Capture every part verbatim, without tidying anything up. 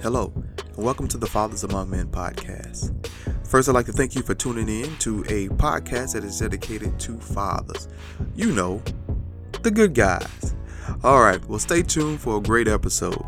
Hello, and welcome to the Fathers Among Men podcast. First, I'd like to thank you for tuning in to a podcast that is dedicated to fathers. You know, the good guys. All right, well, stay tuned for a great episode.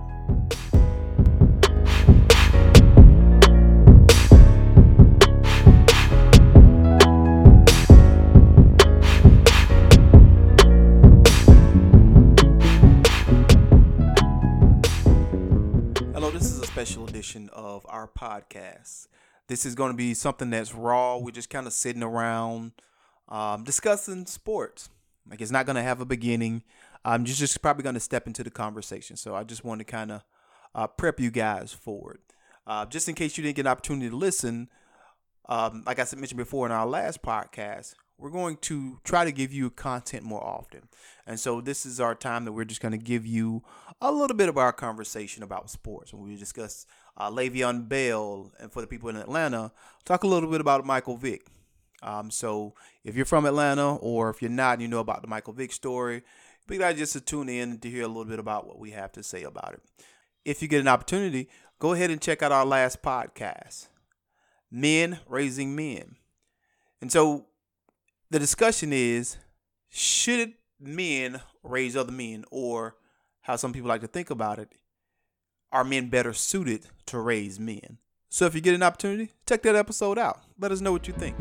Hello, this is a special edition of our podcast. This is going to be something that's raw. We're just kind of sitting around um, discussing sports. Like, it's not going to have a beginning. I'm just, just probably going to step into the conversation. So I just want to kind of uh, prep you guys for it. Uh, just in case you didn't get an opportunity to listen, um, like I mentioned before in our last podcast, we're going to try to give you content more often. And so this is our time that we're just going to give you a little bit of our conversation about sports. When we discuss uh, Le'Veon Bell, and for the people in Atlanta, talk a little bit about Michael Vick. Um, so if you're from Atlanta, or if you're not and you know about the Michael Vick story, be glad just to tune in to hear a little bit about what we have to say about it. If you get an opportunity, go ahead and check out our last podcast, Men Raising Men. And so the discussion is, should men raise other men, or how some people like to think about it, are men better suited to raise men? So if you get an opportunity, check that episode out. Let us know what you think.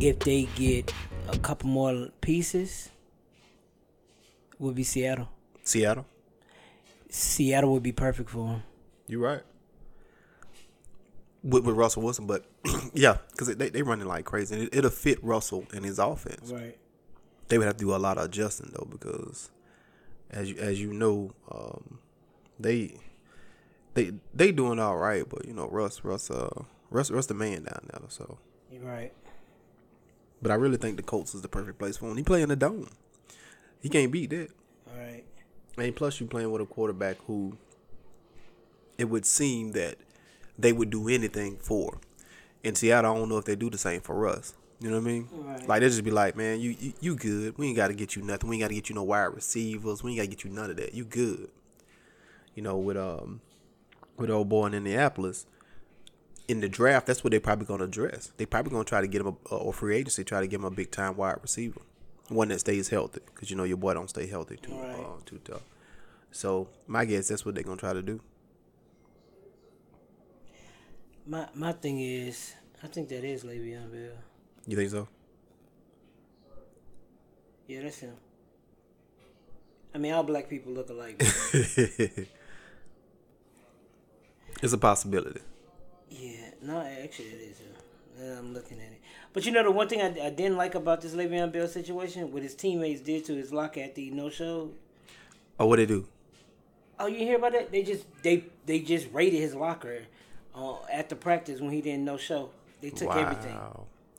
If they get a couple more pieces, it would be Seattle. Seattle? Seattle would be perfect for him. You're right. With, with Russell Wilson, but yeah, because they they running like crazy. And it, it'll fit Russell and his offense. Right. They would have to do a lot of adjusting though, because as you, as you know, um, they they they doing all right, but you know Russ Russ uh Russ Russ the man down there. So you're right. But I really think the Colts is the perfect place for him. He play in the dome. He can't beat that. All right. And plus, you playing with a quarterback who it would seem that they would do anything for. In Seattle, I don't know if they do the same for us. You know what I mean? Right. Like, they just be like, man, you, you you good. We ain't got to get you nothing. We ain't got to get you no wide receivers. We ain't got to get you none of that. You good. You know, with um with old boy in Indianapolis, in the draft, that's what they probably going to address. They probably going to try to get him, a, or free agency, try to get him a big-time wide receiver. One that stays healthy, because you know your boy don't stay healthy too right. uh, too tough. So my guess, that's what they're gonna try to do. My my thing is, I think that is Le'Veon Bell. You think so? Yeah, that's him. I mean, all black people look alike. It's a possibility. Yeah, no, actually, it is him. I'm looking at it. But you know, the one thing I, I didn't like about this Le'Veon Bell situation, what his teammates did to his locker at the no-show. Oh, what they do? Oh, you hear about that? They just they they just raided his locker uh, at the practice when he didn't no-show. They took wow. everything.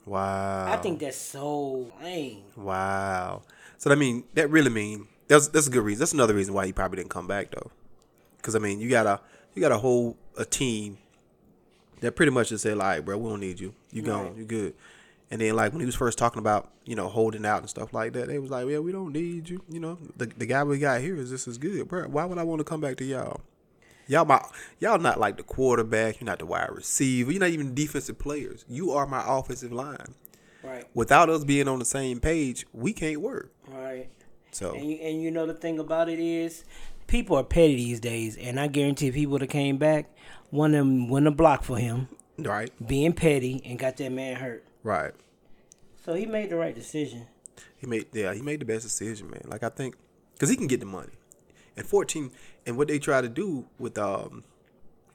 Wow. I think that's so lame. Wow. So, I mean, that really mean, that's, that's a good reason. That's another reason why he probably didn't come back, though. Because, I mean, you got a, you got a whole a team that pretty much just said, like, all right, bro, we don't need you. You gone. Right. You good. And then, like, when he was first talking about, you know, holding out and stuff like that, they was like, yeah, we don't need you. You know, the the guy we got here is just as good, bro. Why would I want to come back to y'all? Y'all my y'all not like the quarterback. You're not the wide receiver. You're not even defensive players. You are my offensive line. Right. Without us being on the same page, we can't work. Right. So. And you, and you know the thing about it is, people are petty these days, and I guarantee if he would have came back, one of them wouldn't have blocked for him. Right. Being petty and got that man hurt. Right. So he made the right decision. He made yeah, he made the best decision, man. Like, I think, because he can get the money. And fourteen, and what they try to do with um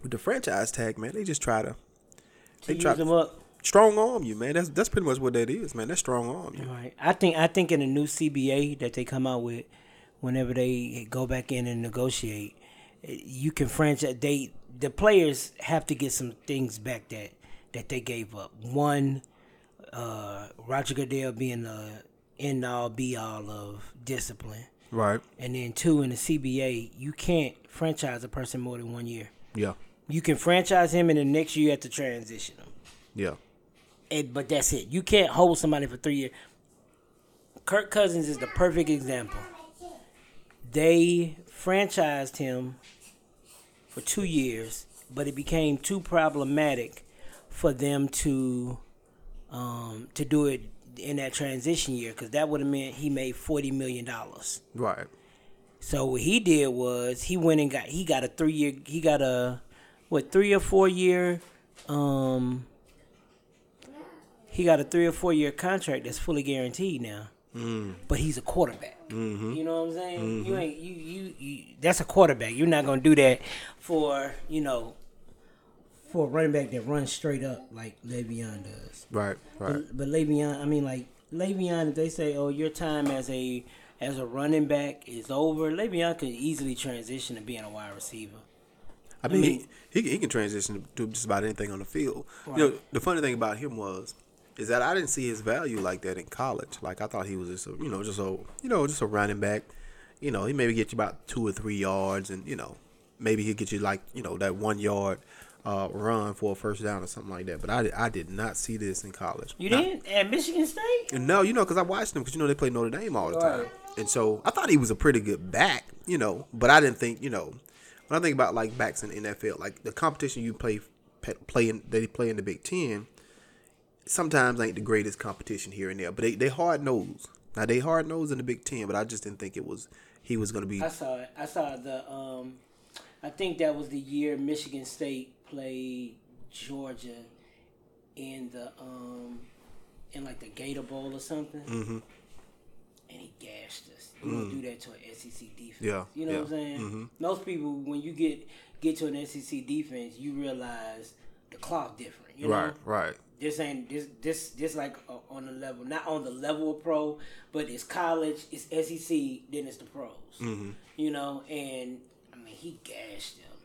with the franchise tag, man, they just try to, to they use try them up. strong arm you, man. That's that's pretty much what that is, man. That's strong arm you. All right. I think I think in the new C B A that they come out with, whenever they go back in and negotiate, you can franchise. They the players have to get some things back that that they gave up. One, uh, Roger Goodell being the end all be all of discipline. Right. And then two, in the C B A, you can't franchise a person more than one year. Yeah. You can franchise him, and the next year you have to transition him. Yeah. And, but that's it. You can't hold somebody for three years. Kirk Cousins is the perfect example. They franchised him for two years, but it became too problematic for them to um, to do it in that transition year, because that would have meant he made forty million dollars. Right. So what he did was he went and got he got a three year he got a what three or four year um he got a three or four year contract that's fully guaranteed now. Mm. But he's a quarterback. Mm-hmm. You know what I'm saying? Mm-hmm. You ain't you, you you that's a quarterback. You're not gonna do that for you know. For a running back that runs straight up like Le'Veon does. Right, right. But, but Le'Veon, I mean, like, Le'Veon, if they say, oh, your time as a as a running back is over, Le'Veon could easily transition to being a wide receiver. I mean, I mean he, he he can transition to just about anything on the field. Right. You know, the funny thing about him was, is that I didn't see his value like that in college. Like, I thought he was just a, you know, just a, you know, just a running back. You know, he maybe get you about two or three yards, and, you know, maybe he'll get you, like, you know, that one yard Uh, run for a first down or something like that. But I did, I did not see this in college. You not, didn't? At Michigan State? No, you know, because I watched them because, you know, they play Notre Dame all the time. Right. And so I thought he was a pretty good back, you know, but I didn't think, you know, when I think about, like, backs in the N F L, like, the competition you play, play in, they play in the Big Ten, sometimes ain't the greatest competition here and there. But they, they hard-nosed. Now, they hard-nosed in the Big Ten, but I just didn't think it was, he was going to be. I saw it. I saw the, um, I think that was the year Michigan State played Georgia in the um in like the Gator Bowl or something, mm-hmm. and he gashed us. You mm. don't do that to an S E C defense. Yeah, you know yeah. what I'm saying. Mm-hmm. Most people, when you get get to an S E C defense, you realize the clock different. You know? Right, right. This ain't this this this like on the level, not on the level of pro, but it's college, it's S E C, then it's the pros. Mm-hmm. You know, and I mean he gashed them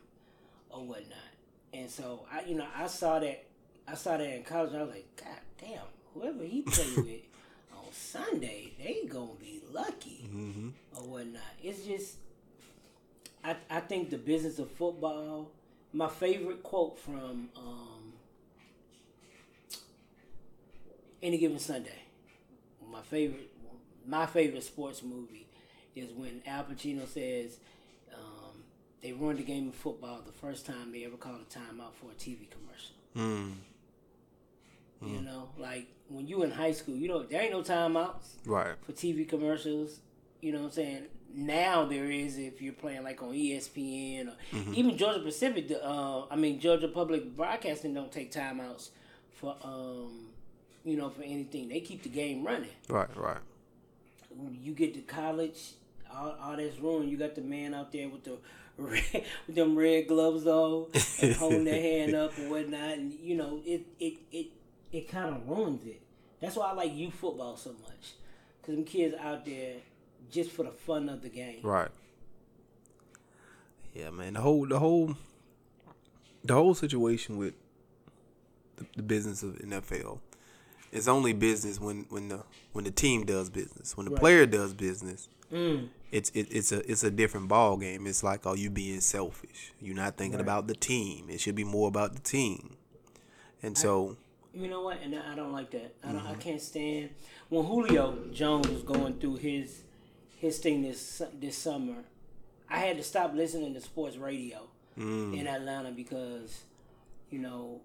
or whatnot. And so I, you know, I saw that, I saw that in college. And I was like, God damn, whoever he played with on Sunday, they gonna be lucky mm-hmm. or whatnot. It's just, I, I think the business of football. My favorite quote from um, Any Given Sunday. My favorite, my favorite sports movie is when Al Pacino says, they ruined the game of football the first time they ever called a timeout for a T V commercial. Mm. Mm. You know, like when you in high school, you know, there ain't no timeouts right. for T V commercials. You know what I'm saying? Now there is if you're playing like on E S P N or mm-hmm. even Georgia Pacific. Uh, I mean, Georgia Public Broadcasting don't take timeouts for, um, you know, for anything. They keep the game running. Right, right. You get to college, all, all that's ruined. You got the man out there with the red, with them red gloves on and holding their hand up and whatnot, and you know it it it, it kind of ruins it. That's why I like youth football so much, because them kids out there just for the fun of the game. Right. Yeah, man. The whole the whole the whole situation with the, the business of N F L. It's only business when, when the when the team does business. When the right. player does business. Mm. It's it, it's a it's a different ball game. It's like, oh, you being selfish. You're not thinking right. about the team. It should be more about the team. And so, I, you know what? And I don't like that. I don't. Mm-hmm. I can't stand when Julio Jones was going through his his thing this this summer. I had to stop listening to sports radio mm. in Atlanta because, you know,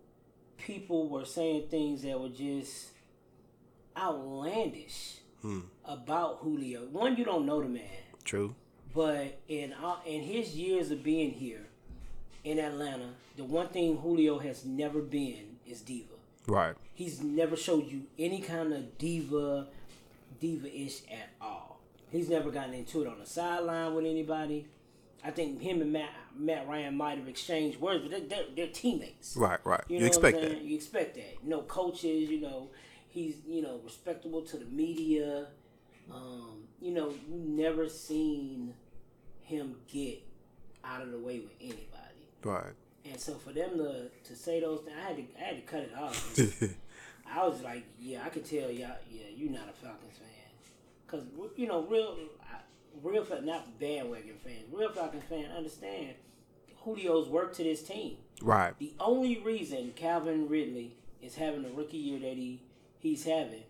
people were saying things that were just outlandish. Hmm. About Julio. One, you don't know the man. True. But in all, in his years of being here in Atlanta, the one thing Julio has never been is diva. Right. He's never showed you any kind of diva, diva-ish at all. He's never gotten into it on the sideline with anybody. I think him and Matt, Matt Ryan might have exchanged words, but they're, they're, they're teammates. Right, right. You, know you expect that. You expect that. You know, coaches, you know, he's, you know, respectable to the media. Um, you know, you never seen him get out of the way with anybody. Right. And so for them to, to say those things, I had to I had to cut it off. I was like, yeah, I could tell y'all, yeah, you're not a Falcons fan. Because, you know, real, real not bandwagon fans, real Falcons fans understand Julio's work to this team. Right. The only reason Calvin Ridley is having the rookie year that he, he's having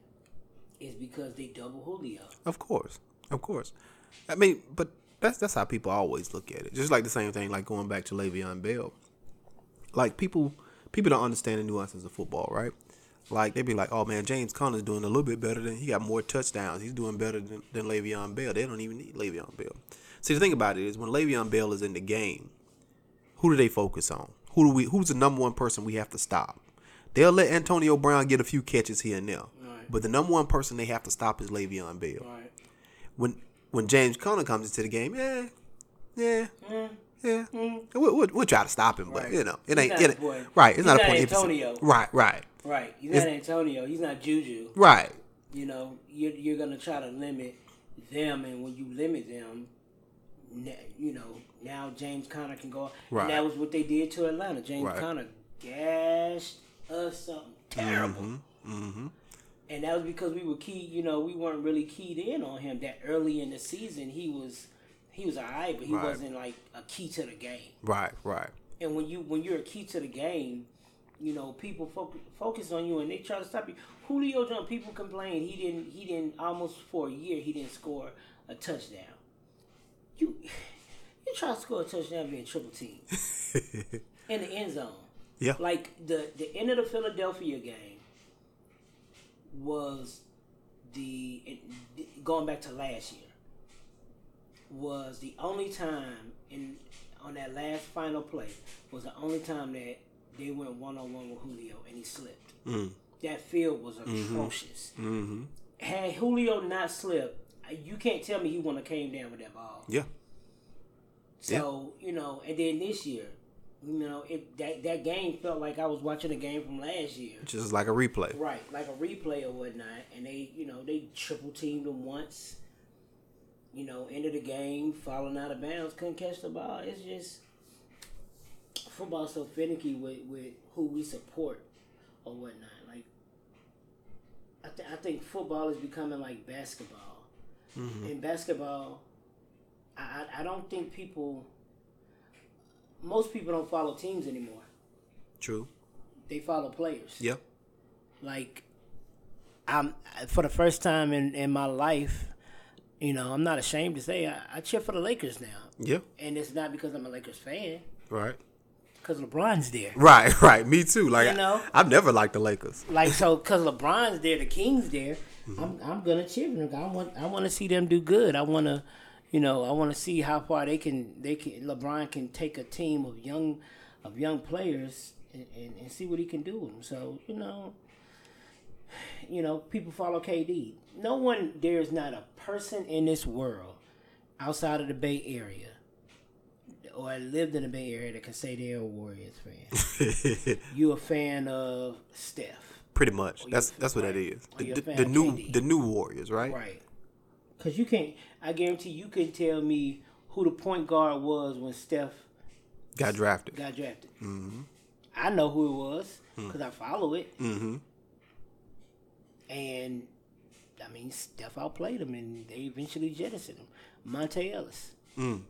is because they double Julio. Of course. Of course. I mean, but that's that's how people always look at it. Just like the same thing, like going back to Le'Veon Bell. Like, people people don't understand the nuances of football, right? Like, they be like, oh, man, James Conner's doing a little bit better than – he got more touchdowns. He's doing better than, than Le'Veon Bell. They don't even need Le'Veon Bell. See, the thing about it is when Le'Veon Bell is in the game, who do they focus on? Who do we? Who's the number one person we have to stop? They'll let Antonio Brown get a few catches here and there. Right. But the number one person they have to stop is Le'Veon Bell. Right. When when James Conner comes into the game, eh, yeah, yeah. Yeah, mm. we'll, we'll, we'll try to stop him, right. But you know it ain't, it ain't right. It's He's not, not a point. Antonio. Right, right, right. He's it's, not Antonio. He's not Juju. Right. You know, you're, you're gonna try to limit them, and when you limit them, you know now James Conner can go. Right. And that was what they did to Atlanta. James right. Conner gashed us something terrible, mm-hmm. Mm-hmm. and that was because we were key. You know, we weren't really keyed in on him that early in the season. He was. He was all right, but he right. wasn't like a key to the game. Right, right. And when you when you're a key to the game, you know people focus focus on you and they try to stop you. Julio Jones, people complain he didn't he didn't almost for a year he didn't score a touchdown. You you try to score a touchdown being triple teamed in the end zone. Yeah, like the the end of the Philadelphia game was the going back to last year. Was the only time in on that last final play was the only time that they went one on one with Julio and he slipped. Mm. That field was atrocious. Mm-hmm. Mm-hmm. Had Julio not slipped, you can't tell me he wouldn't have came down with that ball. Yeah. So yeah. you know, and then this year, you know, it that that game felt like I was watching a game from last year, just like a replay, right? Like a replay or whatnot. And they, you know, they triple teamed him once. You know, end of the game, falling out of bounds, couldn't catch the ball. It's just football's so finicky with, with who we support or whatnot. Like, I, th- I think football is becoming like basketball. Mm-hmm. In basketball, I, I I don't think people, most people don't follow teams anymore. True. They follow players. Yep. Like, I'm for the first time in, in my life. You know, I'm not ashamed to say I, I cheer for the Lakers now. Yeah. And it's not because I'm a Lakers fan. Right. Because LeBron's there. Right, right. Me too. Like, you know? I, I've never liked the Lakers. Like, so because LeBron's there, the King's there, mm-hmm. I'm I'm going to cheer for them. I want, I want to see them do good. I want to, you know, I want to see how far they can, they can, LeBron can take a team of young of young players and, and, and see what he can do with them. So, you know. You know, people follow K D. No one, there's not a person in this world outside of the Bay Area or lived in the Bay Area that can say they're a Warriors fan. You a fan of Steph. Pretty much. That's that's what that is. The, the, the new the new Warriors, right? Right. Because you can't, I guarantee you can tell me who the point guard was when Steph got drafted. Got drafted. Mm-hmm. I know who it was because mm. I follow it. Mm-hmm. And, I mean, Steph outplayed him, and they eventually jettisoned him. Monte Ellis. Mm.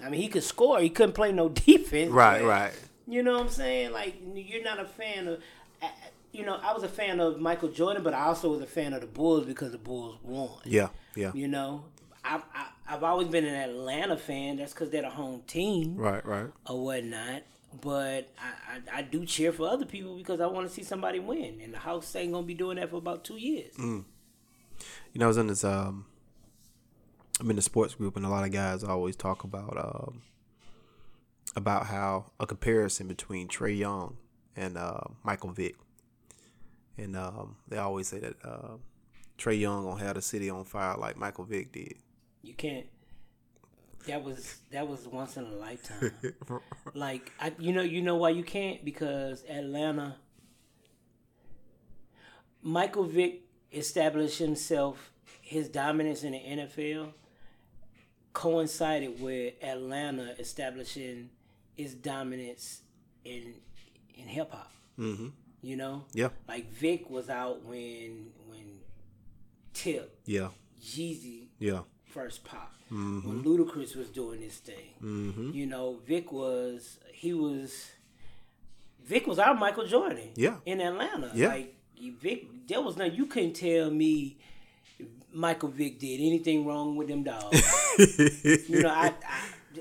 I mean, he could score. He couldn't play no defense. Right, but, right. You know what I'm saying? Like, you're not a fan of – you know, I was a fan of Michael Jordan, but I also was a fan of the Bulls because the Bulls won. Yeah, yeah. You know? I've, I, I've always been an Atlanta fan. That's because they're the home team. Right, right. Or whatnot. But I, I, I do cheer for other people because I want to see somebody win. And the house ain't going to be doing that for about two years. Mm. You know, I was in this, um, I'm in the sports group, and a lot of guys always talk about um, about how a comparison between Trae Young and uh, Michael Vick. And um, they always say that uh, Trae Young going to have the city on fire like Michael Vick did. You can't. that was that was once in a lifetime. Like I, you know, you know why you can't? Because Atlanta, Michael Vick established himself, his dominance in the N F L coincided with Atlanta establishing its dominance in in hip hop. Mm-hmm. You know, yeah, like Vic was out when when Tip, yeah, Jeezy, yeah, first pop. Mm-hmm. When Ludacris was doing this thing, mm-hmm. you know, Vic was he was Vic was our Michael Jordan, yeah, in Atlanta, yeah. Like Vic, there was no you couldn't tell me Michael Vick did anything wrong with them dogs. You know, I,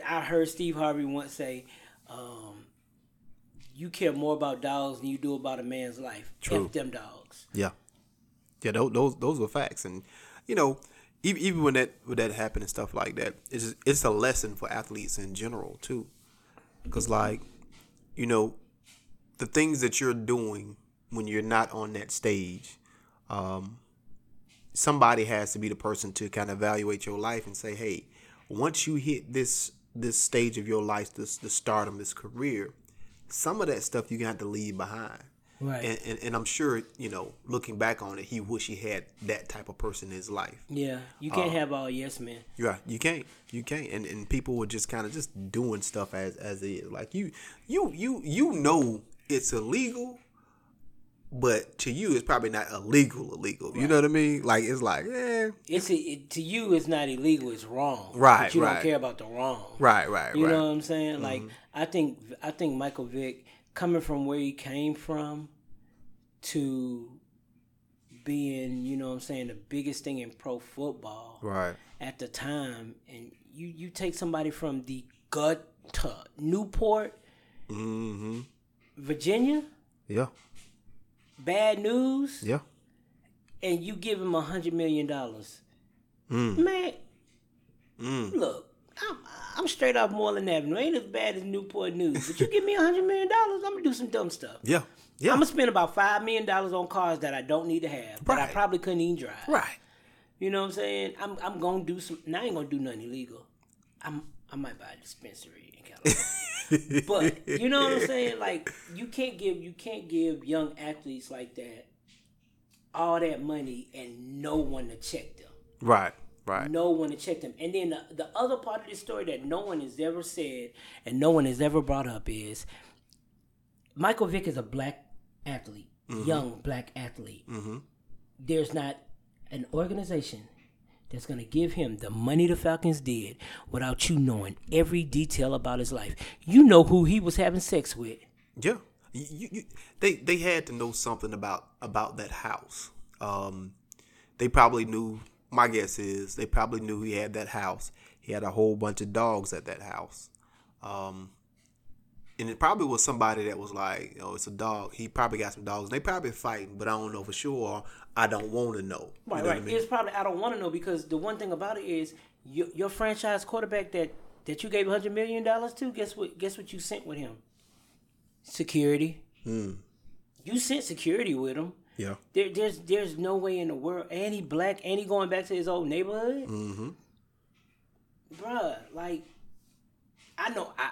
I I heard Steve Harvey once say. Um, You care more about dogs than you do about a man's life. True. F them dogs. Yeah, yeah. Those those those were facts, and you know, even, even when that when that happened and stuff like that, it's just, it's a lesson for athletes in general too, because like, you know, the things that you're doing when you're not on that stage, um, somebody has to be the person to kind of evaluate your life and say, hey, once you hit this this stage of your life, this the stardom, this career. Some of that stuff you got to leave behind. Right. And, and and I'm sure, you know, looking back on it, he wish he had that type of person in his life. Yeah. You can't um, have all yes men. Yeah, you can't. You can't. And and people were just kind of just doing stuff as as it is. Like you you you you know it's illegal, but to you it's probably not illegal illegal. Right. You know what I mean? Like it's like, eh. It's a, it, to you it's not illegal, it's wrong. Right. But you right. don't care about the wrong. Right, right, you right. You know what I'm saying? Mm-hmm. Like I think I think Michael Vick, coming from where he came from to being, you know what I'm saying, the biggest thing in pro football right. at the time, and you, you take somebody from the gutter, Newport, mm-hmm. Virginia, yeah, bad news, yeah, and you give him one hundred million dollars. Mm. Man, mm. look. I'm, I'm straight off Moreland Avenue. Ain't as bad as Newport News. But you give me one hundred million dollars, I'm going to do some dumb stuff. Yeah. yeah. I'm going to spend about five million dollars on cars that I don't need to have, but right. I probably couldn't even drive. Right. You know what I'm saying? I'm I'm going to do some, now I ain't going to do nothing illegal. I'm, I might buy a dispensary in California. But, you know what I'm saying? Like, you can't give, you can't give young athletes like that all that money and no one to check them. Right. Right. No one to check them. And then the, the other part of this story that no one has ever said and no one has ever brought up is Michael Vick is a black athlete, mm-hmm. young black athlete. Mm-hmm. There's not an organization that's going to give him the money the Falcons did without you knowing every detail about his life. You know who he was having sex with. Yeah. You, you, they they had to know something about, about that house. Um, they probably knew... My guess is they probably knew he had that house. He had a whole bunch of dogs at that house. Um, and it probably was somebody that was like, you know, it's a dog. He probably got some dogs. They probably fighting, but I don't know for sure. I don't want to know. Right, you know right. What I mean? It's probably, I don't want to know because the one thing about it is your, your franchise quarterback that, that you gave one hundred million dollars to, guess what Guess what you sent with him? Security. Mm. You sent security with him. Yeah, there, there's there's no way in the world, and he black, and he going back to his old neighborhood, mm-hmm. bruh. Like, I know I,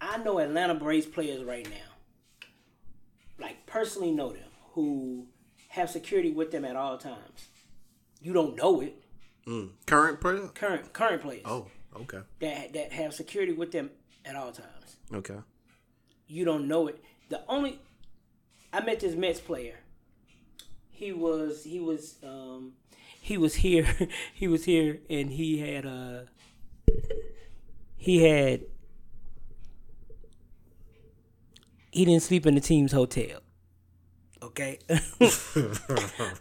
I know Atlanta Braves players right now. Like personally know them who have security with them at all times. You don't know it. Mm. Current players. Current current players. Oh, okay. That that have security with them at all times. Okay. You don't know it. The only I met this Mets player. He was he was um, he was here he was here and he had uh he had he didn't sleep in the team's hotel, okay. So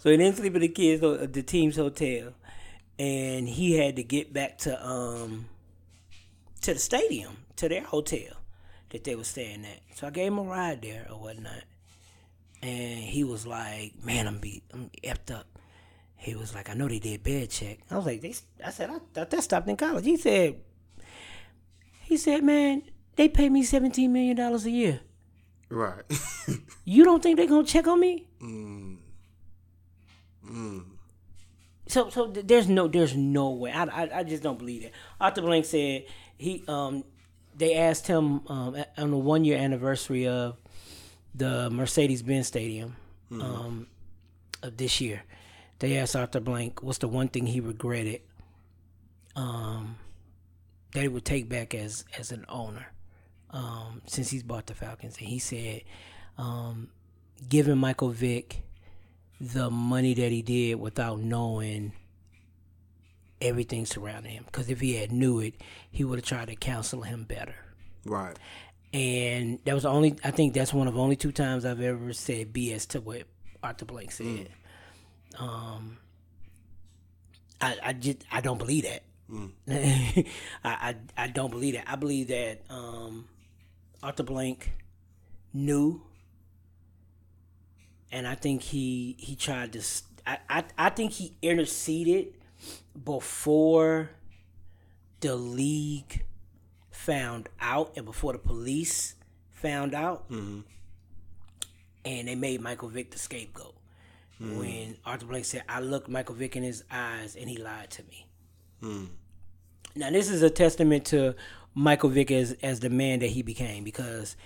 he didn't sleep in the kids the team's hotel, and he had to get back to um to the stadium to their hotel that they were staying at. So I gave him a ride there or whatnot. And he was like, man, I'm beat. I'm effed up. He was like, I know they did bed check. I was like, they, I said, I thought that stopped in college. He said, he said, man, they pay me seventeen million dollars a year. Right. You don't think they going to check on me? Mm. Mm. So so there's no there's no way. I, I, I just don't believe it. Arthur Blank said he um they asked him um, on the one year anniversary of the Mercedes-Benz Stadium mm-hmm. um of this year. They asked Arthur Blank what's the one thing he regretted um that he would take back as as an owner um since he's bought the Falcons, and he said um giving Michael Vick the money that he did without knowing everything surrounding him, because if he had knew it, he would have tried to counsel him better. Right. And that was the only, I think that's one of only two times I've ever said B S to what Arthur Blank said. Mm. Um, I, I just, I don't believe that. Mm. I, I, I don't believe that. I believe that um, Arthur Blank knew. And I think he he tried to. I, I I think he interceded before the league found out and before the police found out, mm-hmm. and they made Michael Vick the scapegoat. Mm-hmm. When Arthur Blank said, "I looked Michael Vick in his eyes and he lied to me." Mm-hmm. Now this is a testament to Michael Vick as as the man that he became, because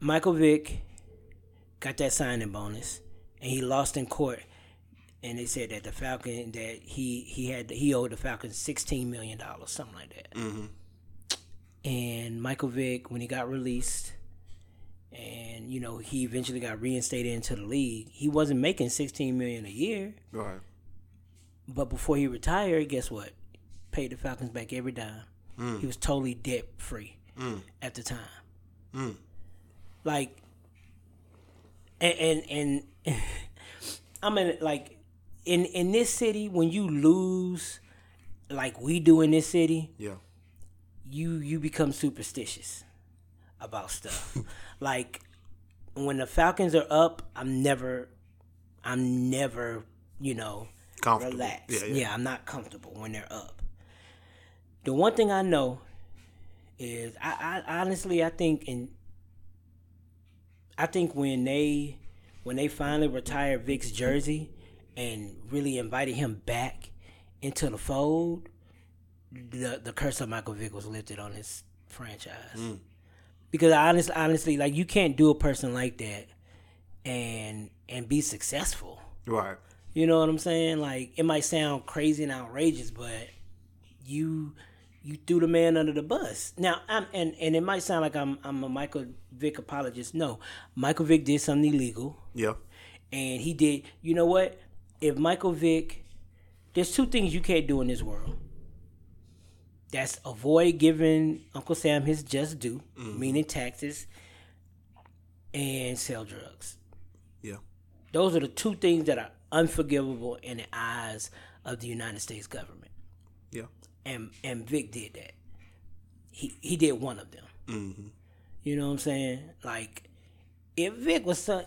Michael Vick got that signing bonus, and he lost in court, and they said that the Falcon that he he had he owed the Falcons sixteen million dollars, something like that. Mm-hmm. And Michael Vick, when he got released, and you know he eventually got reinstated into the league, he wasn't making sixteen million a year. Right. But before he retired, guess what? Paid the Falcons back every dime. Mm. He was totally debt free mm. at the time. Mm. Like. And, and and I mean, like in in this city, when you lose, like we do in this city, yeah, you you become superstitious about stuff. Like when the Falcons are up, I'm never, I'm never, you know, comfortable. Relaxed. Yeah, yeah. yeah, I'm not comfortable when they're up. The one thing I know is, I, I honestly, I think in. I think when they when they finally retired Vick's jersey and really invited him back into the fold, the the curse of Michael Vick was lifted on his franchise. Mm. Because honestly, honestly, like you can't do a person like that and and be successful. Right. You know what I'm saying? Like it might sound crazy and outrageous, but you you threw the man under the bus. Now, I'm and and it might sound like I'm I'm a Michael Vick apologist. No, Michael Vick did something illegal. Yeah. And he did, you know what? If Michael Vick, there's two things you can't do in this world. That's avoid giving Uncle Sam his just due, mm-hmm. meaning taxes, and sell drugs. Yeah. Those are the two things that are unforgivable in the eyes of the United States government. Yeah. And and Vick did that. He he did one of them. Mm-hmm. You know what I'm saying? Like, if Vic was selling,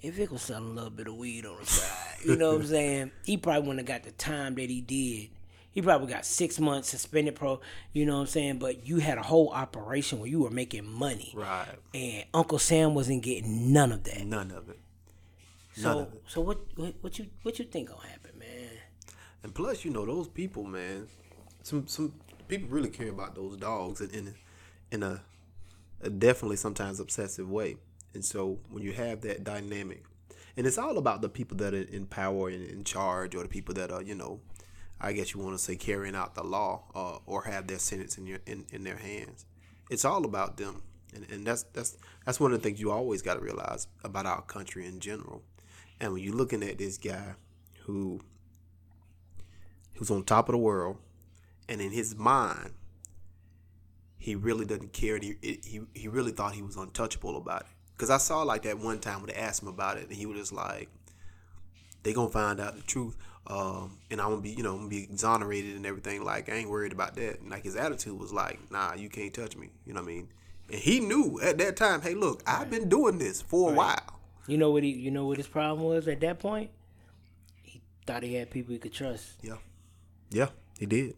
if Vic was selling a little bit of weed on the side, you know what I'm saying? He probably wouldn't have got the time that he did. He probably got six months suspended pro, you know what I'm saying? But you had a whole operation where you were making money. Right. And Uncle Sam wasn't getting none of that. None of it. None so of it. so what, what what you what you think gonna happen, man? And plus, you know, those people, man, some some people really care about those dogs in in, in a definitely sometimes obsessive way. And so when you have that dynamic, and it's all about the people that are in power and in charge, or the people that are, you know, I guess you want to say carrying out the law, uh, or have their sentence in your in, in their hands. It's all about them. And, and that's that's that's one of the things you always got to realize about our country in general. And when you're looking at this guy who who's on top of the world, and in his mind he really doesn't care, and he, he he really thought he was untouchable about it. Because I saw like that one time when they asked him about it, and he was just like, they gonna find out the truth, um, and I'm gonna be, you know, I'm gonna be exonerated and everything. Like, I ain't worried about that. And like his attitude was like, nah, you can't touch me. You know what I mean? And he knew at that time, hey, look, right. I've been doing this for right. a while. You know what he, you know what his problem was at that point? He thought he had people he could trust. Yeah, yeah, he did.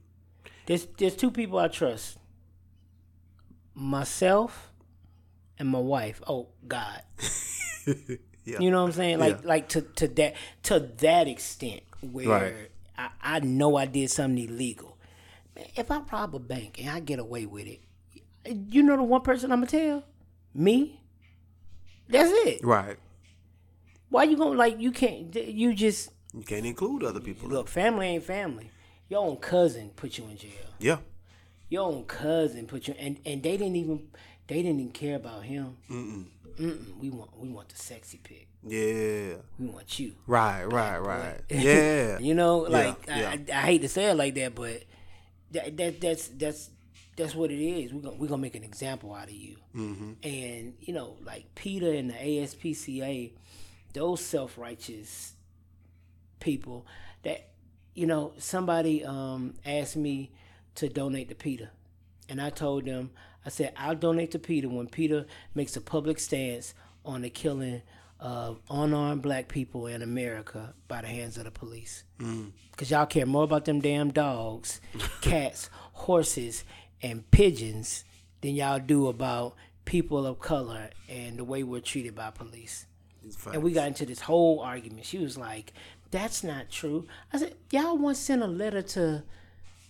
There's there's two people I trust. Myself and my wife. Oh God. Yeah. You know what I'm saying? Like yeah. like to, to that to that extent. where right. I, I know I did something illegal. Man, if I rob a bank and I get away with it, you know the one person I'm going to tell? Me. That's it. Right. Why you going to, like, you can't, you just. You can't include other people. Look, family ain't family. Your own cousin put you in jail. Yeah. Your own cousin put you, and, and they didn't even, they didn't even care about him. Mm-mm. Mm-mm. We want, we want the sexy pick. Yeah. We want you. Right, right, right. Yeah. You know, like, yeah, yeah. I, I, I hate to say it like that, but that, that that's, that's, that's what it is. We're gonna, we're gonna make an example out of you. Mm-hmm. And, you know, like PETA and the A S P C A, those self-righteous people that, you know, somebody um, asked me to donate to PETA. And I told them, I said, I'll donate to PETA when PETA makes a public stance on the killing of unarmed black people in America by the hands of the police. Mm. Because y'all care more about them damn dogs, cats, horses, and pigeons than y'all do about people of color and the way we're treated by police. And we got into this whole argument. She was like, that's not true. I said, y'all once sent a letter to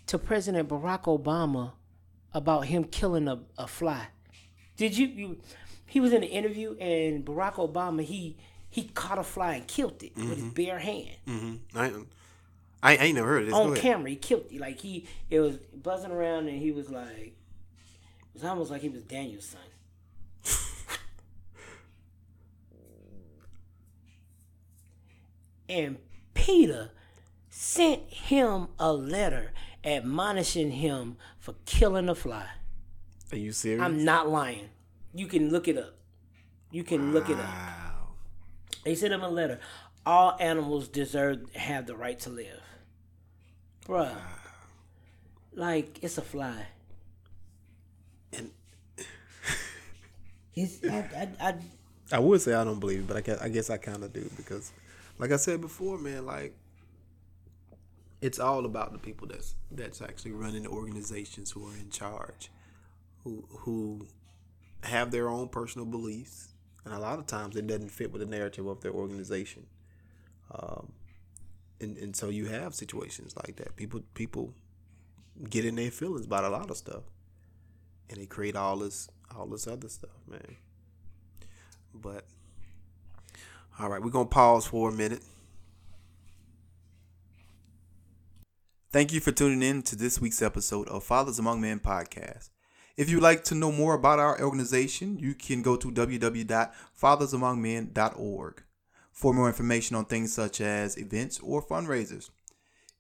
to President Barack Obama about him killing a, a fly. Did you, you? He was in an interview, and Barack Obama, he he caught a fly and killed it mm-hmm. with his bare hand. Mm-hmm. I, I I ain't never heard of this. On camera, he killed it. Like, he, it was buzzing around, and he was like, it was almost like he was Daniel's son. And PETA sent him a letter admonishing him for killing a fly. Are you serious? I'm not lying. You can look it up. You can wow. look it up. They sent him a letter. All animals deserve have the right to live. Bruh. Wow. Like, it's a fly. And it's I, I I I would say I don't believe it, but I guess I, guess I kind of do, because like I said before, man, like, it's all about the people that's that's actually running the organizations, who are in charge, who who have their own personal beliefs, and a lot of times it doesn't fit with the narrative of their organization, um, and and so you have situations like that. People people get in their feelings about a lot of stuff, and they create all this all this other stuff, man. But. All right, we're going to pause for a minute. Thank you for tuning in to this week's episode of Fathers Among Men podcast. If you'd like to know more about our organization, you can go to w w w dot fathers among men dot org for more information on things such as events or fundraisers.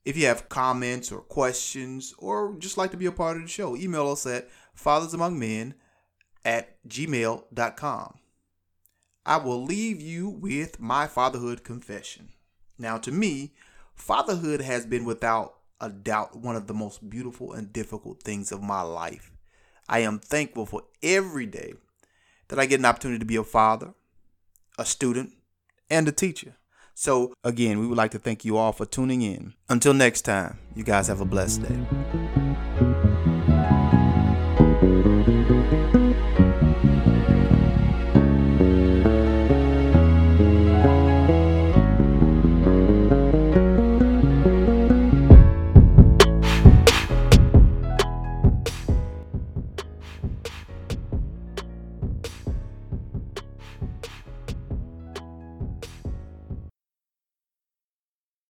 If you have comments or questions, or just like to be a part of the show, email us at fathers among men at gmail dot com. I will leave you with my fatherhood confession. Now, to me, fatherhood has been without a doubt one of the most beautiful and difficult things of my life. I am thankful for every day that I get an opportunity to be a father, a student, and a teacher. So, again, we would like to thank you all for tuning in. Until next time, you guys have a blessed day.